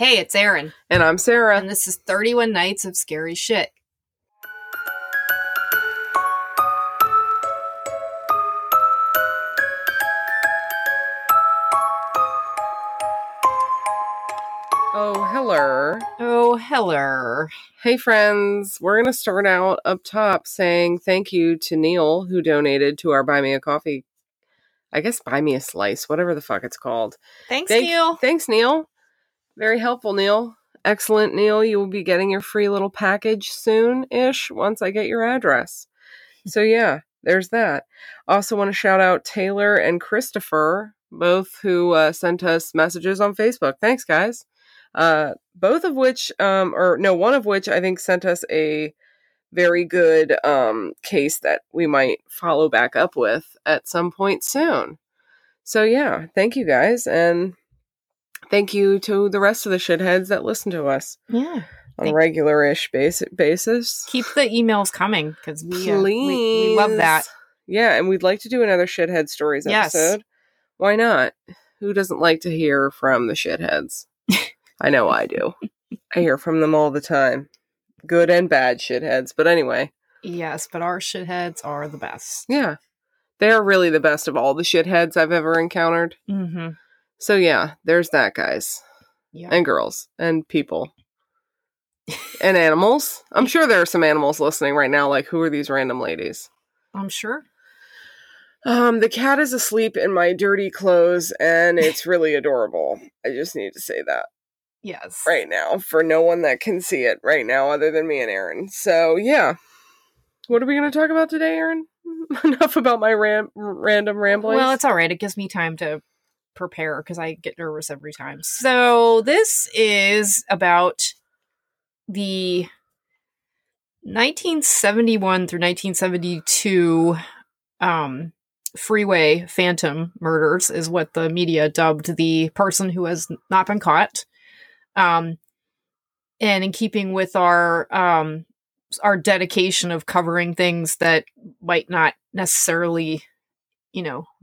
Hey, it's Aaron. And I'm Sarah. And this is 31 Nights of Scary Shit. Oh, heller. Oh, heller. Hey, friends. We're going to start out up top saying thank you to Neil, who donated to our Buy Me a Coffee. I guess Buy Me a Slice, whatever the fuck it's called. Thanks, Neil. Thanks, Neil. Very helpful, Neil. Excellent, Neil. You will be getting your free little package soon-ish once I get your address. So, yeah, there's that. Also want to shout out Taylor and Christopher, both who sent us messages on Facebook. Thanks, guys. Both of which, one of which I think sent us a very good case that we might follow back up with at some point soon. So yeah, thank you guys. And thank you to the rest of the shitheads that listen to us. Yeah. On a regular-ish basis. Keep the emails coming because we love that. Yeah. And we'd like to do another shithead stories episode. Why not? Who doesn't like to hear from the shitheads? I know I do. I hear from them all the time. Good and bad shitheads. But anyway. Yes, but our shitheads are the best. Yeah. They're really the best of all the shitheads I've ever encountered. Mm-hmm. So yeah, there's that, guys. Yeah. And girls. And people. And animals. I'm sure there are some animals listening right now. Like, who are these random ladies? I'm sure. The cat is asleep in my dirty clothes, and it's really adorable. I just need to say that. Yes. Right now, for no one that can see it right now other than me and Aaron. So, yeah. What are we going to talk about today, Aaron? Enough about my random ramblings. Well, it's all right. It gives me time to prepare because I get nervous every time. So, this is about the 1971 through 1972 Freeway Phantom murders is what the media dubbed the person who has not been caught. And in keeping with our dedication of covering things that might not necessarily,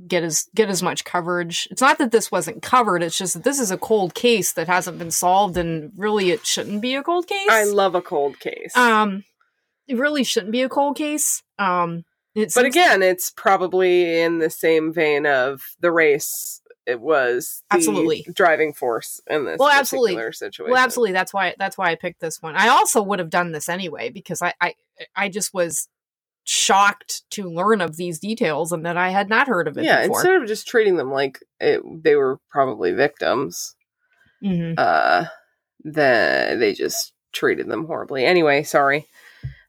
get as much coverage. It's not that this wasn't covered. It's just that this is a cold case that hasn't been solved, and really it shouldn't be a cold case. I love a cold case. It really shouldn't be a cold case. But again, it's probably in the same vein of the race. It was the driving force in this particular situation. Well, absolutely. That's why I picked this one. I also would have done this anyway because I just was shocked to learn of these details and that I had not heard of it before. Instead of just treating them like they were probably victims, mm-hmm. Then they just treated them horribly. Anyway, sorry.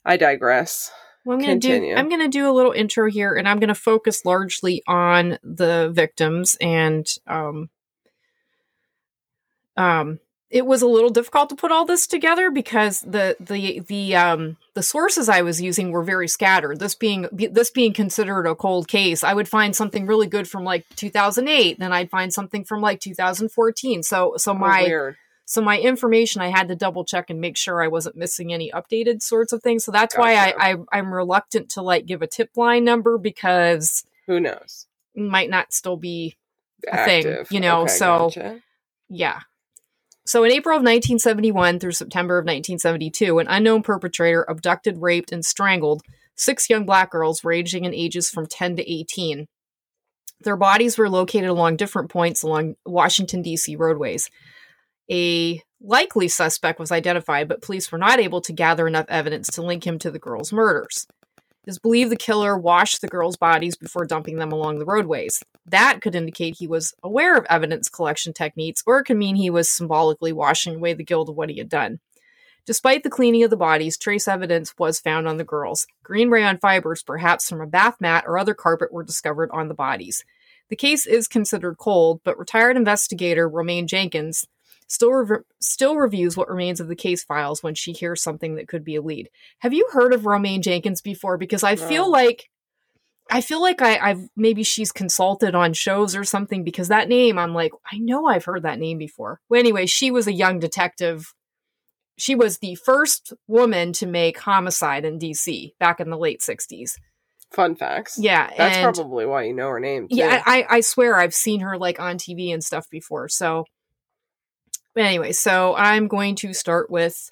I digress. Well, I'm going to do a little intro here, and I'm going to focus largely on the victims. And it was a little difficult to put all this together because the sources I was using were very scattered. This being considered a cold case, I would find something really good from like 2008, then I'd find something from like 2014. So my information, I had to double check and make sure I wasn't missing any updated sorts of things. So that's why I'm reluctant to give a tip line number because who knows, it might not still be active. A thing, Okay, so gotcha. Yeah. So in April of 1971 through September of 1972, an unknown perpetrator abducted, raped, and strangled 6 young black girls ranging in ages from 10 to 18. Their bodies were located along different points along Washington, D.C. roadways. A likely suspect was identified, but police were not able to gather enough evidence to link him to the girls' murders. It is believed the killer washed the girls' bodies before dumping them along the roadways. That could indicate he was aware of evidence collection techniques, or it could mean he was symbolically washing away the guilt of what he had done. Despite the cleaning of the bodies, trace evidence was found on the girls. Green rayon fibers, perhaps from a bath mat or other carpet, were discovered on the bodies. The case is considered cold, but retired investigator Romaine Jenkins still reviews what remains of the case files when she hears something that could be a lead. Have you heard of Romaine Jenkins before? Because I feel like I've maybe she's consulted on shows or something because that name, I'm like, I know I've heard that name before. Well, anyway, she was a young detective. She was the first woman to make homicide in D.C. back in the late 60s. Fun facts. Yeah. That's probably why you know her name, too. Yeah, I swear I've seen her on TV and stuff before, so... But anyway, so I'm going to start with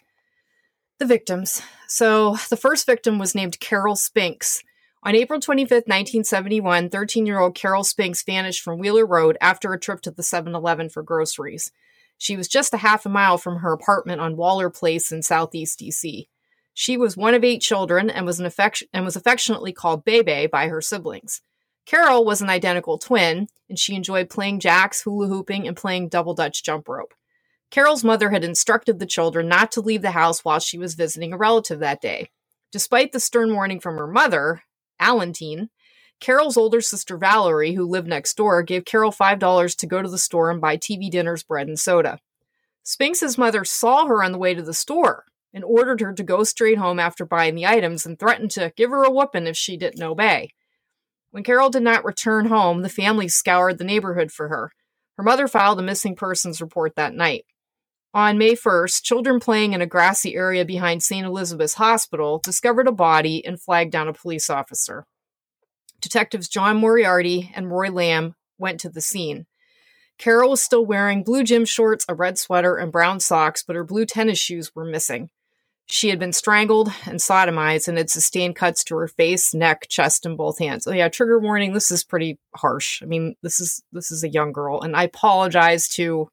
the victims. So the first victim was named Carol Spinks. On April 25th, 1971, 13-year-old Carol Spinks vanished from Wheeler Road after a trip to the 7-Eleven for groceries. She was just a half a mile from her apartment on Waller Place in Southeast D.C. She was one of 8 children and was affectionately called Bebe by her siblings. Carol was an identical twin, and she enjoyed playing jacks, hula hooping, and playing double Dutch jump rope. Carol's mother had instructed the children not to leave the house while she was visiting a relative that day. Despite the stern warning from her mother, Allentine, Carol's older sister Valerie, who lived next door, gave Carol $5 to go to the store and buy TV dinners, bread, and soda. Spinks's mother saw her on the way to the store and ordered her to go straight home after buying the items and threatened to give her a whooping if she didn't obey. When Carol did not return home, the family scoured the neighborhood for her. Her mother filed a missing persons report that night. On May 1st, children playing in a grassy area behind St. Elizabeth's Hospital discovered a body and flagged down a police officer. Detectives John Moriarty and Roy Lamb went to the scene. Carol was still wearing blue gym shorts, a red sweater, and brown socks, but her blue tennis shoes were missing. She had been strangled and sodomized and had sustained cuts to her face, neck, chest, and both hands. Oh yeah, trigger warning, this is pretty harsh. I mean, this is a young girl, and I apologize to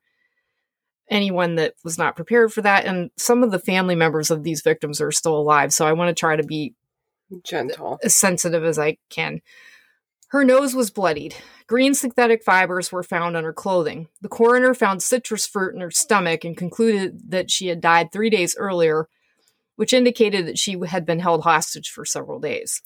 anyone that was not prepared for that. And some of the family members of these victims are still alive, so I want to try to be gentle, as sensitive as I can. Her nose was bloodied. Green synthetic fibers were found on her clothing. The coroner found citrus fruit in her stomach and concluded that she had died 3 days earlier, which indicated that she had been held hostage for several days.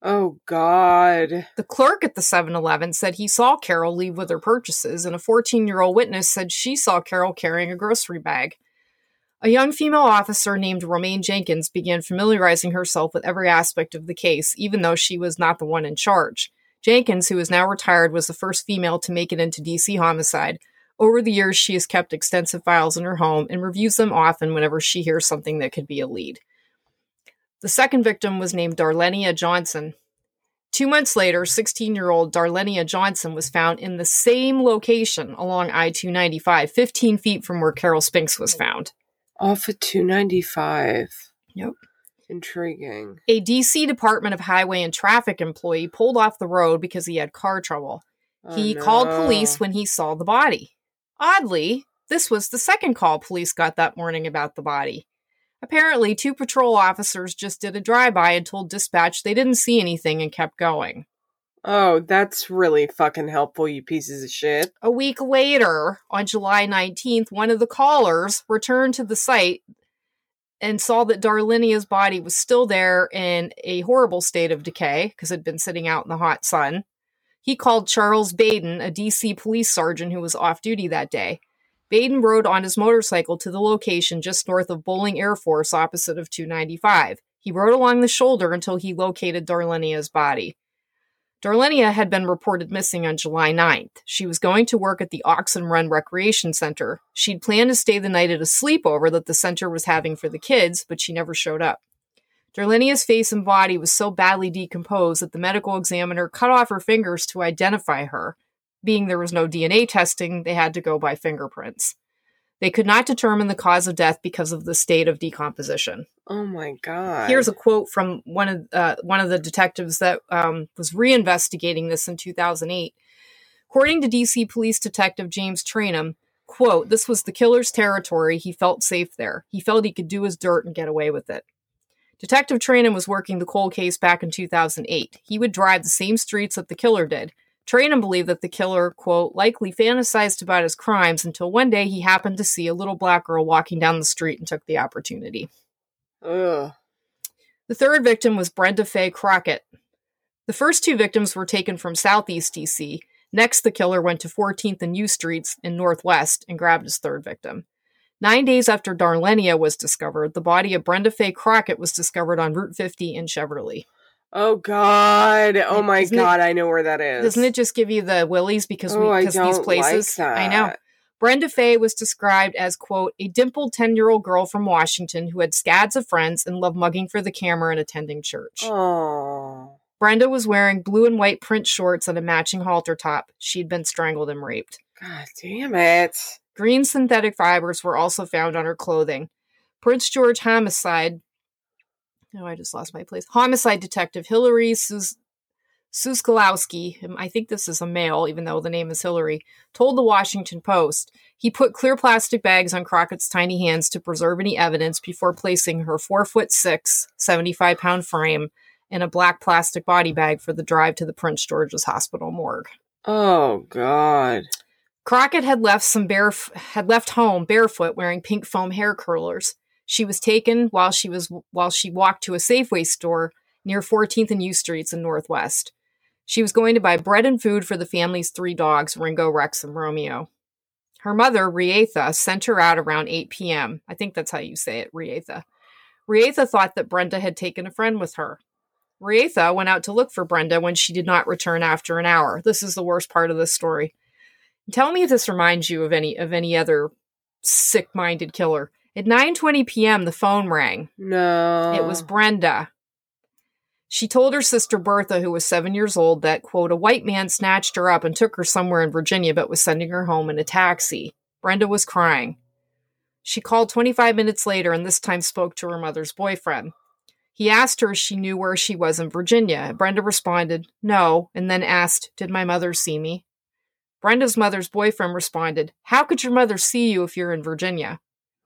Oh, God. The clerk at the 7-Eleven said he saw Carol leave with her purchases, and a 14-year-old witness said she saw Carol carrying a grocery bag. A young female officer named Romaine Jenkins began familiarizing herself with every aspect of the case, even though she was not the one in charge. Jenkins, who is now retired, was the first female to make it into D.C. homicide. Over the years, she has kept extensive files in her home and reviews them often whenever she hears something that could be a lead. The second victim was named Darlenia Johnson. 2 months later, 16-year-old Darlenia Johnson was found in the same location along I-295, 15 feet from where Carol Spinks was found. Off of 295. Yep. Intriguing. A D.C. Department of Highway and Traffic employee pulled off the road because he had car trouble. He called police when he saw the body. Oddly, this was the second call police got that morning about the body. Apparently, 2 patrol officers just did a drive-by and told dispatch they didn't see anything and kept going. Oh, that's really fucking helpful, you pieces of shit. A week later, on July 19th, one of the callers returned to the site and saw that Darlenia's body was still there in a horrible state of decay because it had been sitting out in the hot sun. He called Charles Baden, a D.C. police sergeant who was off duty that day. Baden rode on his motorcycle to the location just north of Bowling Air Force, opposite of 295. He rode along the shoulder until he located Darlenia's body. Darlenia had been reported missing on July 9th. She was going to work at the Oxen Run Recreation Center. She'd planned to stay the night at a sleepover that the center was having for the kids, but she never showed up. Darlenia's face and body was so badly decomposed that the medical examiner cut off her fingers to identify her. Being there was no DNA testing, they had to go by fingerprints. They could not determine the cause of death because of the state of decomposition. Oh my God. Here's a quote from one of the detectives that was reinvestigating this in 2008. According to D.C. Police Detective James Trainum, quote, "This was the killer's territory. He felt safe there. He felt he could do his dirt and get away with it." Detective Trainum was working the cold case back in 2008. He would drive the same streets that the killer did. Trainum believed that the killer, quote, "likely fantasized about his crimes until one day he happened to see a little black girl walking down the street and took the opportunity." Ugh. The third victim was Brenda Faye Crockett. The first 2 victims were taken from Southeast D.C. Next, the killer went to 14th and U Streets in Northwest and grabbed his third victim. 9 days after Darlenia was discovered, the body of Brenda Faye Crockett was discovered on Route 50 in Chevrolet. Oh, God. Oh, my God. I know where that is. Doesn't it just give you the willies because these places? Like I know. Brenda Faye was described as, quote, "a dimpled 10-year-old girl from Washington who had scads of friends and loved mugging for the camera and attending church." Oh. Brenda was wearing blue and white print shorts and a matching halter top. She'd been strangled and raped. God damn it. Green synthetic fibers were also found on her clothing. Prince George homicide. Oh, I just lost my place. Homicide detective Hillary Suskalowski, I think this is a male, even though the name is Hillary, told the Washington Post he put clear plastic bags on Crockett's tiny hands to preserve any evidence before placing her 4'6", 75-pound frame in a black plastic body bag for the drive to the Prince George's Hospital morgue. Oh, God. Crockett had left home barefoot wearing pink foam hair curlers. She was taken while she walked to a Safeway store near 14th and U Streets in Northwest. She was going to buy bread and food for the family's three dogs, Ringo, Rex, and Romeo. Her mother, Rietha, sent her out around 8 p.m. I think that's how you say it, Rietha. Rietha thought that Brenda had taken a friend with her. Rietha went out to look for Brenda when she did not return after an hour. This is the worst part of this story. Tell me if this reminds you of any other sick-minded killer. At 9:20 p.m., the phone rang. No. It was Brenda. She told her sister Bertha, who was 7 years old, that, quote, a white man snatched her up and took her somewhere in Virginia, but was sending her home in a taxi. Brenda was crying. She called 25 minutes later and this time spoke to her mother's boyfriend. He asked her if she knew where she was in Virginia. Brenda responded, no, and then asked, did my mother see me? Brenda's mother's boyfriend responded, how could your mother see you if you're in Virginia?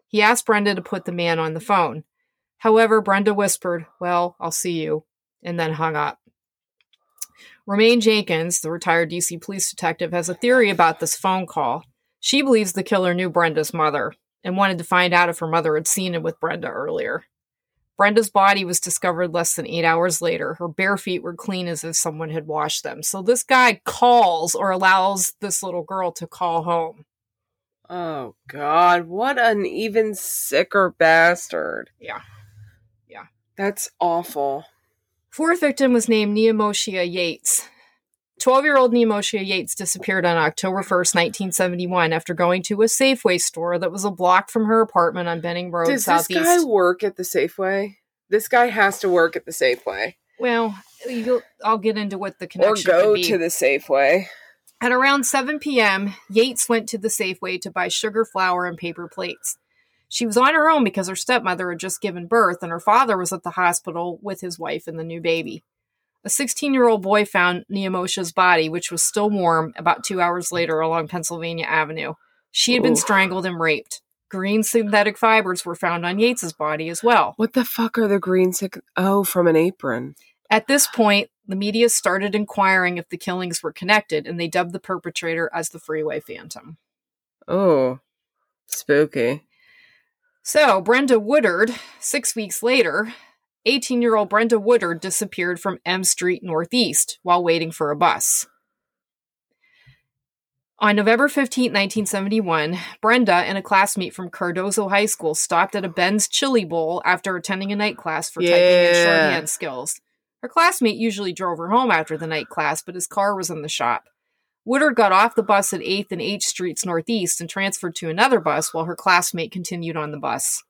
He asked Brenda to put the man on the phone. However, Brenda whispered, well, I'll see you, and then hung up. Romaine Jenkins, the retired D.C. police detective, has a theory about this phone call. She believes the killer knew Brenda's mother and wanted to find out if her mother had seen him with Brenda earlier. Brenda's body was discovered less than 8 hours later. Her bare feet were clean as if someone had washed them. So this guy calls or allows this little girl to call home. Oh, God. What an even sicker bastard. Yeah. That's awful. Fourth victim was named Neamoshia Yates. 12-year-old Neamoshia Yates disappeared on October 1st, 1971, after going to a Safeway store that was a block from her apartment on Benning Road, Southeast. Does this guy work at the Safeway? This guy has to work at the Safeway. Well, I'll get into what the connection could be. Or go to the Safeway. At around 7 p.m., Yates went to the Safeway to buy sugar, flour, and paper plates. She was on her own because her stepmother had just given birth, and her father was at the hospital with his wife and the new baby. A 16-year-old boy found Neamoshia's body, which was still warm, about 2 hours later along Pennsylvania Avenue. She had been strangled and raped. Green synthetic fibers were found on Yates's body as well. What the fuck are the green... Oh, from an apron. At this point, the media started inquiring if the killings were connected, and they dubbed the perpetrator as the Freeway Phantom. Oh, spooky. So, Brenda Woodard, 6 weeks later... 18-year-old Brenda Woodard disappeared from M Street Northeast while waiting for a bus. On November 15, 1971, Brenda and a classmate from Cardozo High School stopped at a Ben's Chili Bowl after attending a night class for typing and shorthand skills. Her classmate usually drove her home after the night class, but his car was in the shop. Woodard got off the bus at 8th and H Streets Northeast and transferred to another bus while her classmate continued on the bus.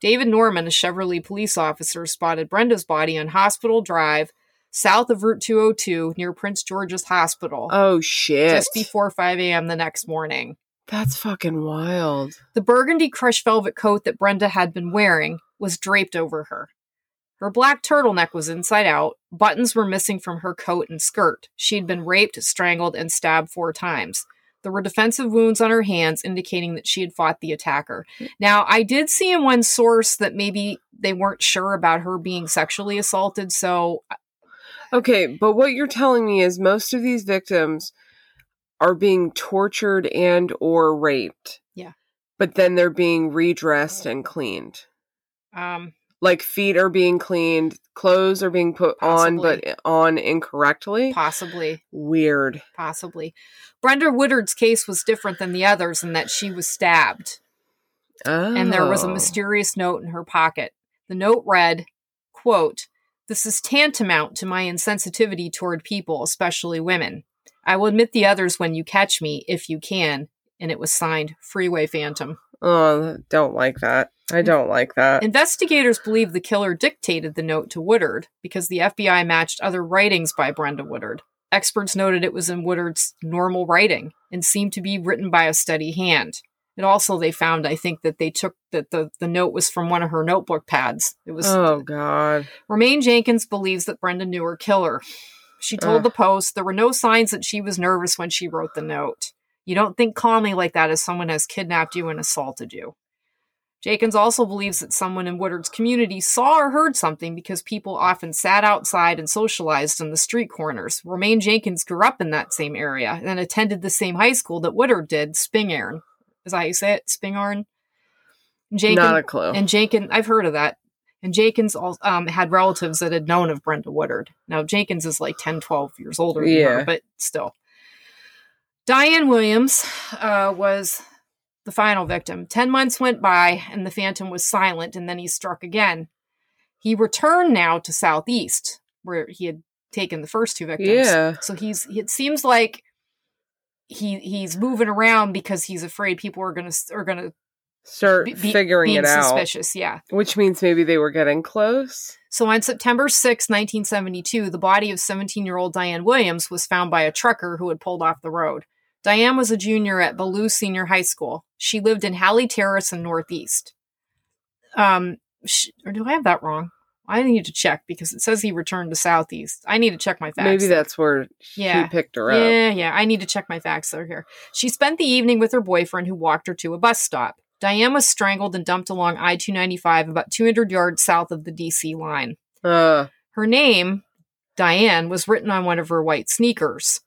David Norman, a Chevrolet police officer, spotted Brenda's body on Hospital Drive, south of Route 202, near Prince George's Hospital. Oh, shit. Just before 5 a.m. the next morning. That's fucking wild. The burgundy crushed velvet coat that Brenda had been wearing was draped over her. Her black turtleneck was inside out. Buttons were missing from her coat and skirt. She had been raped, strangled, and stabbed 4 times. There were defensive wounds on her hands, indicating that she had fought the attacker. Now, I did see in one source that maybe they weren't sure about her being sexually assaulted, so... Okay, but what you're telling me is most of these victims are being tortured and or raped. Yeah. But then they're being redressed and cleaned. Like, feet are being cleaned, clothes are being put on incorrectly? Possibly. Weird. Possibly. Brenda Woodard's case was different than the others in that she was stabbed. Oh. And there was a mysterious note in her pocket. The note read, quote, "This is tantamount to my insensitivity toward people, especially women. I will admit the others when you catch me, if you can." And it was signed, Freeway Phantom. Oh, don't like that. I don't like that. Investigators believe the killer dictated the note to Woodard because the FBI matched other writings by Brenda Woodard. Experts noted it was in Woodard's normal writing and seemed to be written by a steady hand. And also they found, I think, that they took that the note was from one of her notebook pads. It was. Oh, God. Romaine Jenkins believes that Brenda knew her killer. She told the Post there were no signs that she was nervous when she wrote the note. You don't think calmly like that if someone has kidnapped you and assaulted you. Jenkins also believes that someone in Woodard's community saw or heard something because people often sat outside and socialized in the street corners. Romaine Jenkins grew up in that same area and attended the same high school that Woodard did, Spingarn. Is that how you say it? Spingarn? Not a clue. And Jenkins, I've heard of that. And Jenkins had relatives that had known of Brenda Woodard. Now, Jenkins is like 10, 12 years older than her, but still. Diane Williams was the final victim. 10 months went by, and the Phantom was silent, and then he struck again. He returned now to Southeast, where he had taken the first two victims. Yeah. So it seems like he's moving around because he's afraid people are gonna start figuring it out. Suspicious, yeah. Which means maybe they were getting close. So on September 6, 1972, the body of 17-year-old Diane Williams was found by a trucker who had pulled off the road. Diane was a junior at Ballou Senior High School. She lived in Halley Terrace in Northeast. Or do I have that wrong? I need to check because it says he returned to Southeast. I need to check my facts. Maybe that's where he picked her up. Yeah. I need to check my facts. They're here. She spent the evening with her boyfriend who walked her to a bus stop. Diane was strangled and dumped along I-295 about 200 yards south of the D.C. line. Her name, Diane, was written on one of her white sneakers.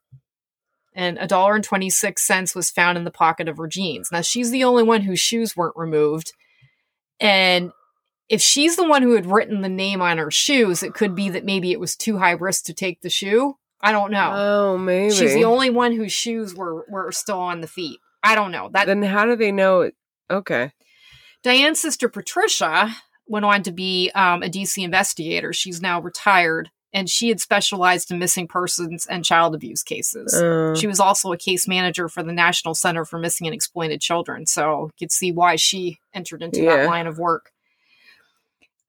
And $1.26 was found in the pocket of her jeans. Now, she's the only one whose shoes weren't removed. And if she's the one who had written the name on her shoes, it could be that maybe it was too high risk to take the shoe. I don't know. Oh, maybe. She's the only one whose shoes were still on the feet. I don't know. Then how do they know it? Okay. Diane's sister, Patricia, went on to be a D.C. investigator. She's now retired. And she had specialized in missing persons and child abuse cases. She was also a case manager for the National Center for Missing and Exploited Children. So you could see why she entered into that line of work.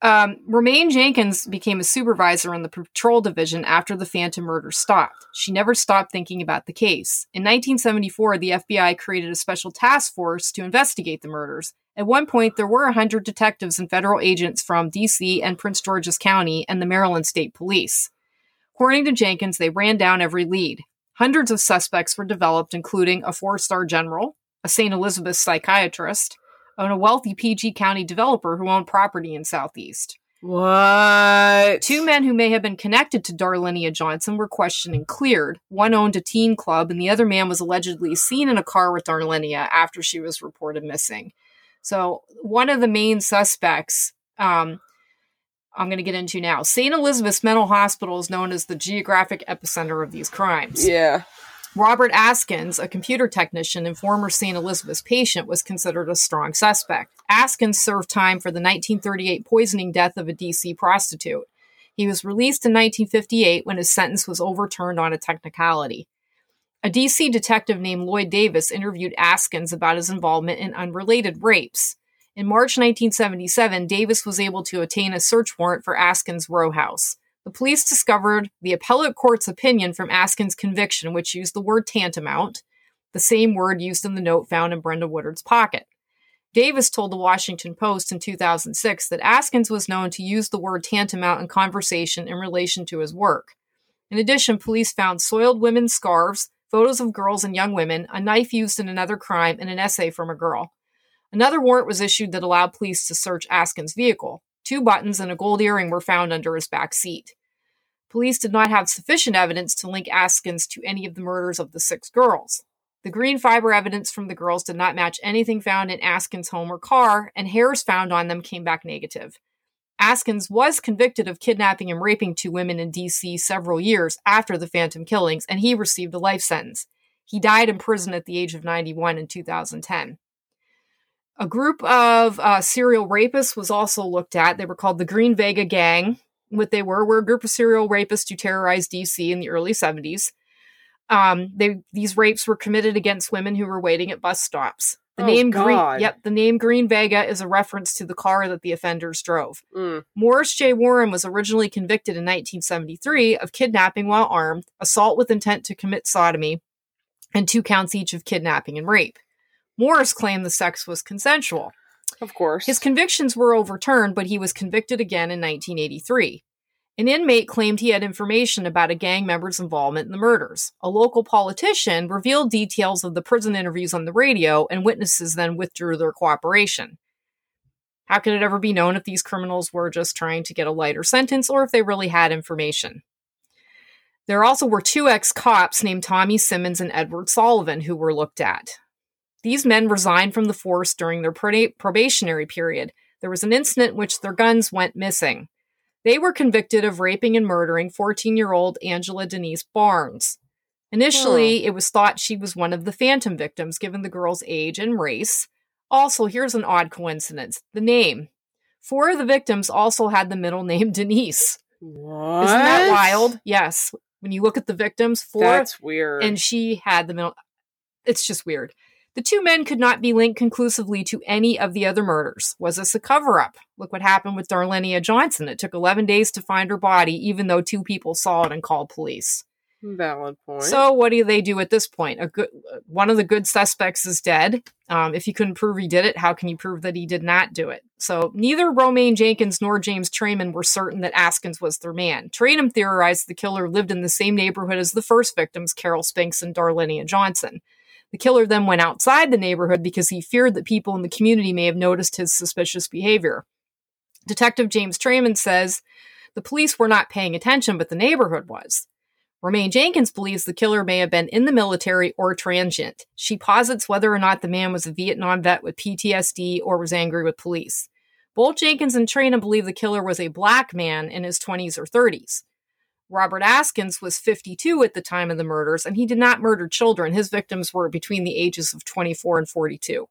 Romaine Jenkins became a supervisor in the patrol division after the Phantom murder stopped. She never stopped thinking about the case. In 1974, the FBI created a special task force to investigate the murders. At one point, there were 100 detectives and federal agents from D.C. and Prince George's County and the Maryland State Police. According to Jenkins, they ran down every lead. Hundreds of suspects were developed, including a 4-star general, a St. Elizabeth's psychiatrist, and a wealthy PG County developer who owned property in Southeast. What? Two men who may have been connected to Darlenia Johnson were questioned and cleared. One owned a teen club, and the other man was allegedly seen in a car with Darlenia after she was reported missing. So one of the main suspects, I'm going to get into now. St. Elizabeth's Mental Hospital is known as the geographic epicenter of these crimes. Yeah. Robert Askins, a computer technician and former St. Elizabeth's patient, was considered a strong suspect. Askins served time for the 1938 poisoning death of a D.C. prostitute. He was released in 1958 when his sentence was overturned on a technicality. A D.C. detective named Lloyd Davis interviewed Askins about his involvement in unrelated rapes. In March 1977, Davis was able to obtain a search warrant for Askins' row house. The police discovered the appellate court's opinion from Askins' conviction, which used the word tantamount, the same word used in the note found in Brenda Woodard's pocket. Davis told the Washington Post in 2006 that Askins was known to use the word tantamount in conversation in relation to his work. In addition, police found soiled women's scarves, photos of girls and young women, a knife used in another crime, and an essay from a girl. Another warrant was issued that allowed police to search Askins' vehicle. 2 buttons and a gold earring were found under his back seat. Police did not have sufficient evidence to link Askins to any of the murders of the 6 girls. The green fiber evidence from the girls did not match anything found in Askins' home or car, and hairs found on them came back negative. Askins was convicted of kidnapping and raping 2 women in D.C. several years after the Phantom killings, and he received a life sentence. He died in prison at the age of 91 in 2010. A group of serial rapists was also looked at. They were called the Green Vega Gang. What they were a group of serial rapists who terrorized D.C. in the early 70s. These rapes were committed against women who were waiting at bus stops. The name Green Vega is a reference to the car that the offenders drove. Morris J. Warren was originally convicted in 1973 of kidnapping while armed, assault with intent to commit sodomy, and 2 counts each of kidnapping and rape. Morris claimed the sex was consensual. Of course. His convictions were overturned, but he was convicted again in 1983. An inmate claimed he had information about a gang member's involvement in the murders. A local politician revealed details of the prison interviews on the radio, and witnesses then withdrew their cooperation. How could it ever be known if these criminals were just trying to get a lighter sentence or if they really had information? There also were two ex-cops named Tommy Simmons and Edward Sullivan who were looked at. These men resigned from the force during their probationary period. There was an incident in which their guns went missing. They were convicted of raping and murdering 14-year-old Angela Denise Barnes. Initially, it was thought she was one of the phantom victims, given the girl's age and race. Also, here's an odd coincidence. The name. Four of the victims also had the middle name Denise. What? Isn't that wild? Yes. When you look at the victims, four. That's weird. And she had the middle. It's just weird. The two men could not be linked conclusively to any of the other murders. Was this a cover-up? Look what happened with Darlenia Johnson. It took 11 days to find her body, even though two people saw it and called police. Valid point. So what do they do at this point? One of the good suspects is dead. If you couldn't prove he did it, how can you prove that he did not do it? So neither Romaine Jenkins nor James Trainum were certain that Askins was their man. Trainum theorized the killer lived in the same neighborhood as the first victims, Carol Spinks and Darlenia Johnson. The killer then went outside the neighborhood because he feared that people in the community may have noticed his suspicious behavior. Detective James Trainum says the police were not paying attention, but the neighborhood was. Romaine Jenkins believes the killer may have been in the military or transient. She posits whether or not the man was a Vietnam vet with PTSD or was angry with police. Both Jenkins and Trainum believe the killer was a black man in his 20s or 30s. Robert Askins was 52 at the time of the murders, and he did not murder children. His victims were between the ages of 24 and 42.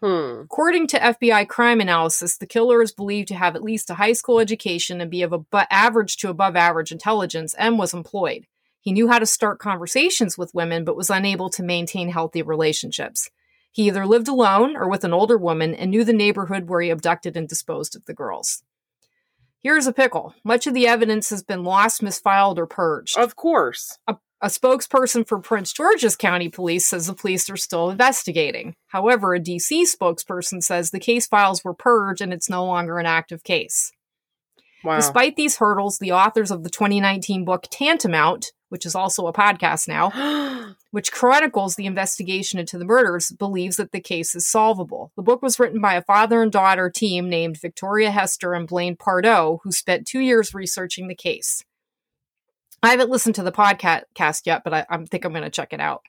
According to FBI crime analysis, the killer is believed to have at least a high school education and be of average to above average intelligence and was employed. He knew how to start conversations with women, but was unable to maintain healthy relationships. He either lived alone or with an older woman and knew the neighborhood where he abducted and disposed of the girls. Here's a pickle. Much of the evidence has been lost, misfiled, or purged. Of course. A spokesperson for Prince George's County Police says the police are still investigating. However, a D.C. spokesperson says the case files were purged and it's no longer an active case. Wow. Despite these hurdles, the authors of the 2019 book Tantamount, which is also a podcast now, which chronicles the investigation into the murders, believes that the case is solvable. The book was written by a father and daughter team named Victoria Hester and Blaine Pardo, who spent 2 years researching the case. I haven't listened to the podcast yet, but I think I'm going to check it out.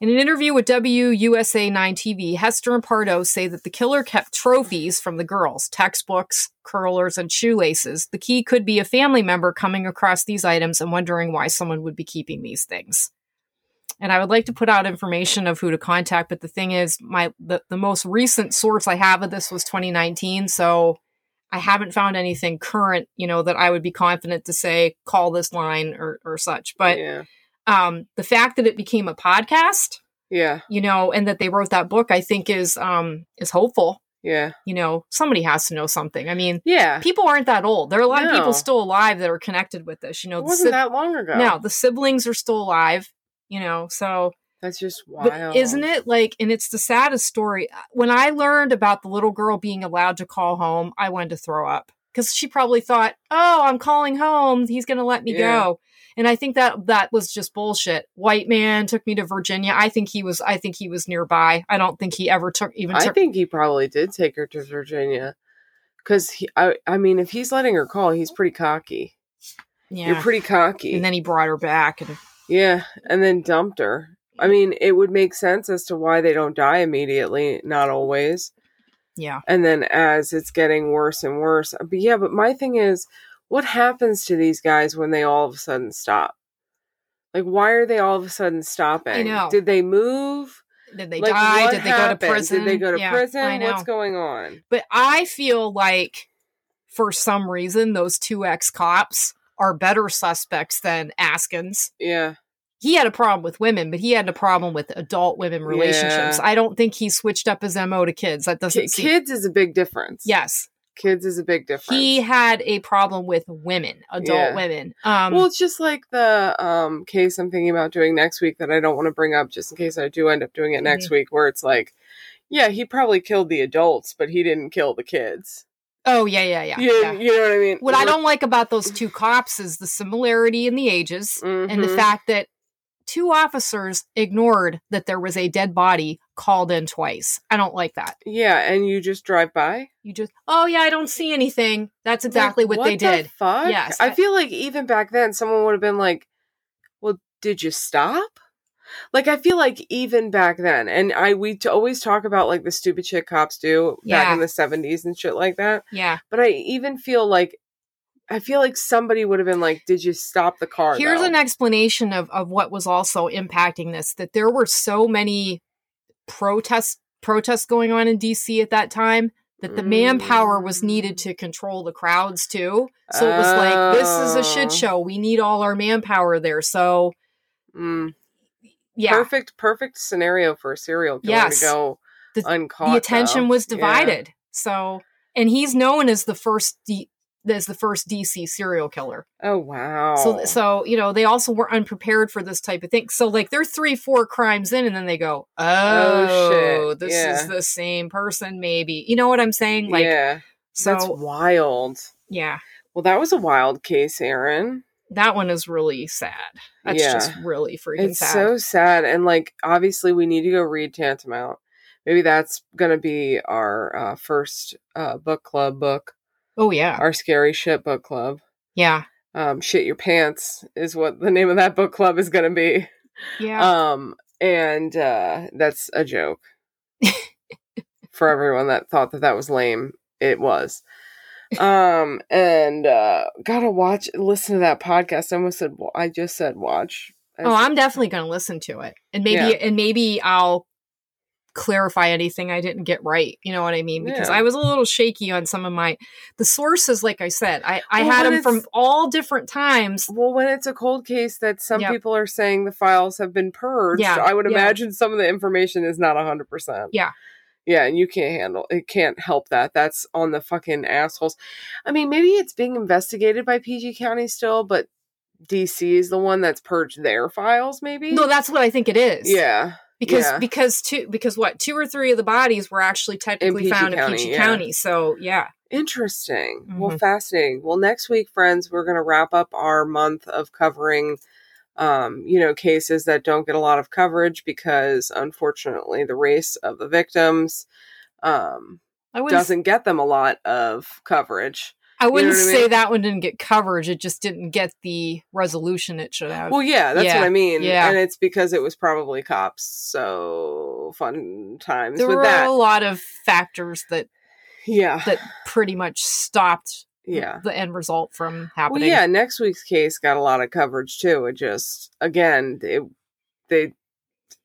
In an interview with WUSA 9 TV, Hester and Pardo say that the killer kept trophies from the girls, textbooks, curlers, and shoelaces. The key could be a family member coming across these items and wondering why someone would be keeping these things. And I would like to put out information of who to contact, but the thing is, the most recent source I have of this was 2019, so I haven't found anything current, that I would be confident to say, call this line or such. But yeah. The fact that it became a podcast, and that they wrote that book, I think is hopeful. Yeah. Somebody has to know something. I mean, people aren't that old. There are a lot of people still alive that are connected with this, It wasn't that long ago. No, the siblings are still alive, so. That's just wild. Isn't it? And it's the saddest story. When I learned about the little girl being allowed to call home, I wanted to throw up because she probably thought, oh, I'm calling home. He's going to let me go. And I think that was just bullshit. White man took me to Virginia. I think he was nearby. I don't think he ever I think he probably did take her to Virginia. Because, if he's letting her call, he's pretty cocky. Yeah. You're pretty cocky. And then he brought her back. And then dumped her. I mean, it would make sense as to why they don't die immediately. Not always. Yeah. And then as it's getting worse and worse. But my thing is, what happens to these guys when they all of a sudden stop? Why are they all of a sudden stopping? I know. Did they move? Did they die? Did they go to prison? Did they go to prison? What's going on? But I feel like, for some reason, those two ex-cops are better suspects than Askins. Yeah. He had a problem with women, but he had a problem with adult women relationships. Yeah. I don't think he switched up his MO to kids. That doesn't Kids is a big difference. Yes. Kids is a big difference. He had a problem with women, adult women. It's just like the case I'm thinking about doing next week that I don't want to bring up just in case I do end up doing it next week, where it's like, Yeah, he probably killed the adults, but he didn't kill the kids. Oh, yeah. You know what I mean? What I don't like about those two cops is the similarity in the ages and the fact that two officers ignored that there was a dead body called in twice. I don't like that. Yeah, and you just drive by? You just, oh yeah, I don't see anything. That's exactly like, what they did. Fuck? Yes. I feel like even back then, someone would have been like, well, did you stop? Like, I feel like even back then, and we always talk about, like, the stupid shit cops do back in the 70s and shit like that. Yeah. But I feel like somebody would have been like, did you stop the car? Here's an explanation of what was also impacting this, that there were so many protests going on in D.C. at that time that the manpower was needed to control the crowds, too. So it was like, this is a shit show. We need all our manpower there. So... Yeah. Perfect scenario for a serial killer to go uncaught. The attention was divided. Yeah. So, and he's known as the first DC serial killer. Oh, wow. So, you know, they also were unprepared for this type of thing. So like they're 3-4 crimes in and then they go, oh shit. This is the same person. Maybe, you know what I'm saying? Like, so that's wild. Yeah. Well, that was a wild case, Aaron. That one is really sad. That's just really freaking sad. It's so sad. And, like, obviously we need to go read Tantamount. Maybe that's going to be our first book club book. Oh, yeah. Our Scary Shit book club. Yeah. Shit Your Pants is what the name of that book club is going to be. Yeah. And that's a joke. For everyone that thought that was lame, it was. Gotta listen to that podcast. I just said watch. I'm definitely going to listen to it. And maybe I'll clarify anything I didn't get right. You know what I mean? Because I was a little shaky on some of the sources, like I said, I had them from all different times. Well, when it's a cold case that some people are saying the files have been purged, I would imagine some of the information is not 100%. Yeah. Yeah, and you can't help that. That's on the fucking assholes. I mean, maybe it's being investigated by PG County still, but DC is the one that's purged their files, maybe? No, that's what I think it is. Yeah. Because 2 or 3 of the bodies were actually technically found in PG County. So, yeah. Interesting. Mm-hmm. Well, fascinating. Well, next week, friends, we're going to wrap up our month of covering cases that don't get a lot of coverage because, unfortunately, the race of the victims doesn't get them a lot of coverage. I wouldn't say that one didn't get coverage. It just didn't get the resolution it should have. Well, yeah, that's what I mean. Yeah. And it's because it was probably cops. So fun times with that. There were a lot of factors that pretty much stopped the end result from happening. Well, yeah, next week's case got a lot of coverage too. It just, again, they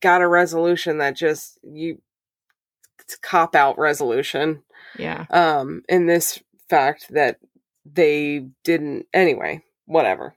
got a resolution that just it's cop out resolution. Yeah. In this fact that they didn't. Anyway, whatever.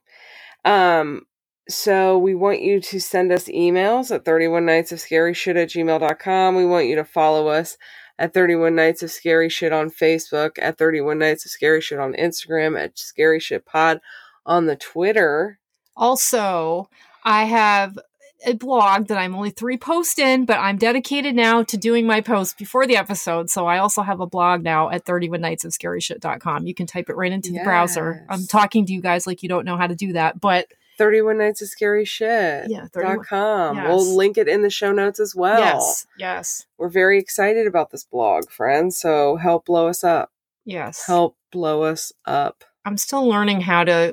So we want you to send us emails at 31nightsofscaryshit@gmail.com. We want you to follow us at 31 Nights of Scary Shit on Facebook, at 31 Nights of Scary Shit on Instagram, at Scary Shit Pod on the Twitter. Also, I have a blog that I'm only 3 posts in, but I'm dedicated now to doing my posts before the episode. So I also have a blog now at 31nightsofscaryshit.com. You can type it right into the browser. I'm talking to you guys like you don't know how to do that, but... 31 Nights of Scary Shit. Yeah, 31.com. Yes. We'll link it in the show notes as well. Yes. We're very excited about this blog, friends. So help blow us up. Yes. Help blow us up. I'm still learning how to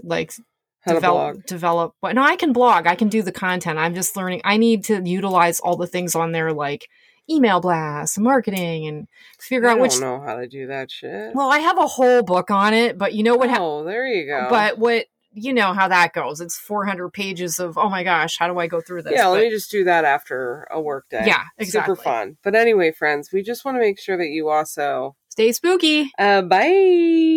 develop. No, I can blog. I can do the content. I'm just learning. I need to utilize all the things on there, like email blasts and marketing, and figure out which. I don't know how to do that shit. Well, I have a whole book on it, but you know what? Oh, there you go. But what? You know how that goes. It's 400 pages of, oh my gosh, how do I go through this? Yeah, let me just do that after a work day. Yeah, exactly. Super fun. But anyway, friends, we just want to make sure that you also... stay spooky. Bye.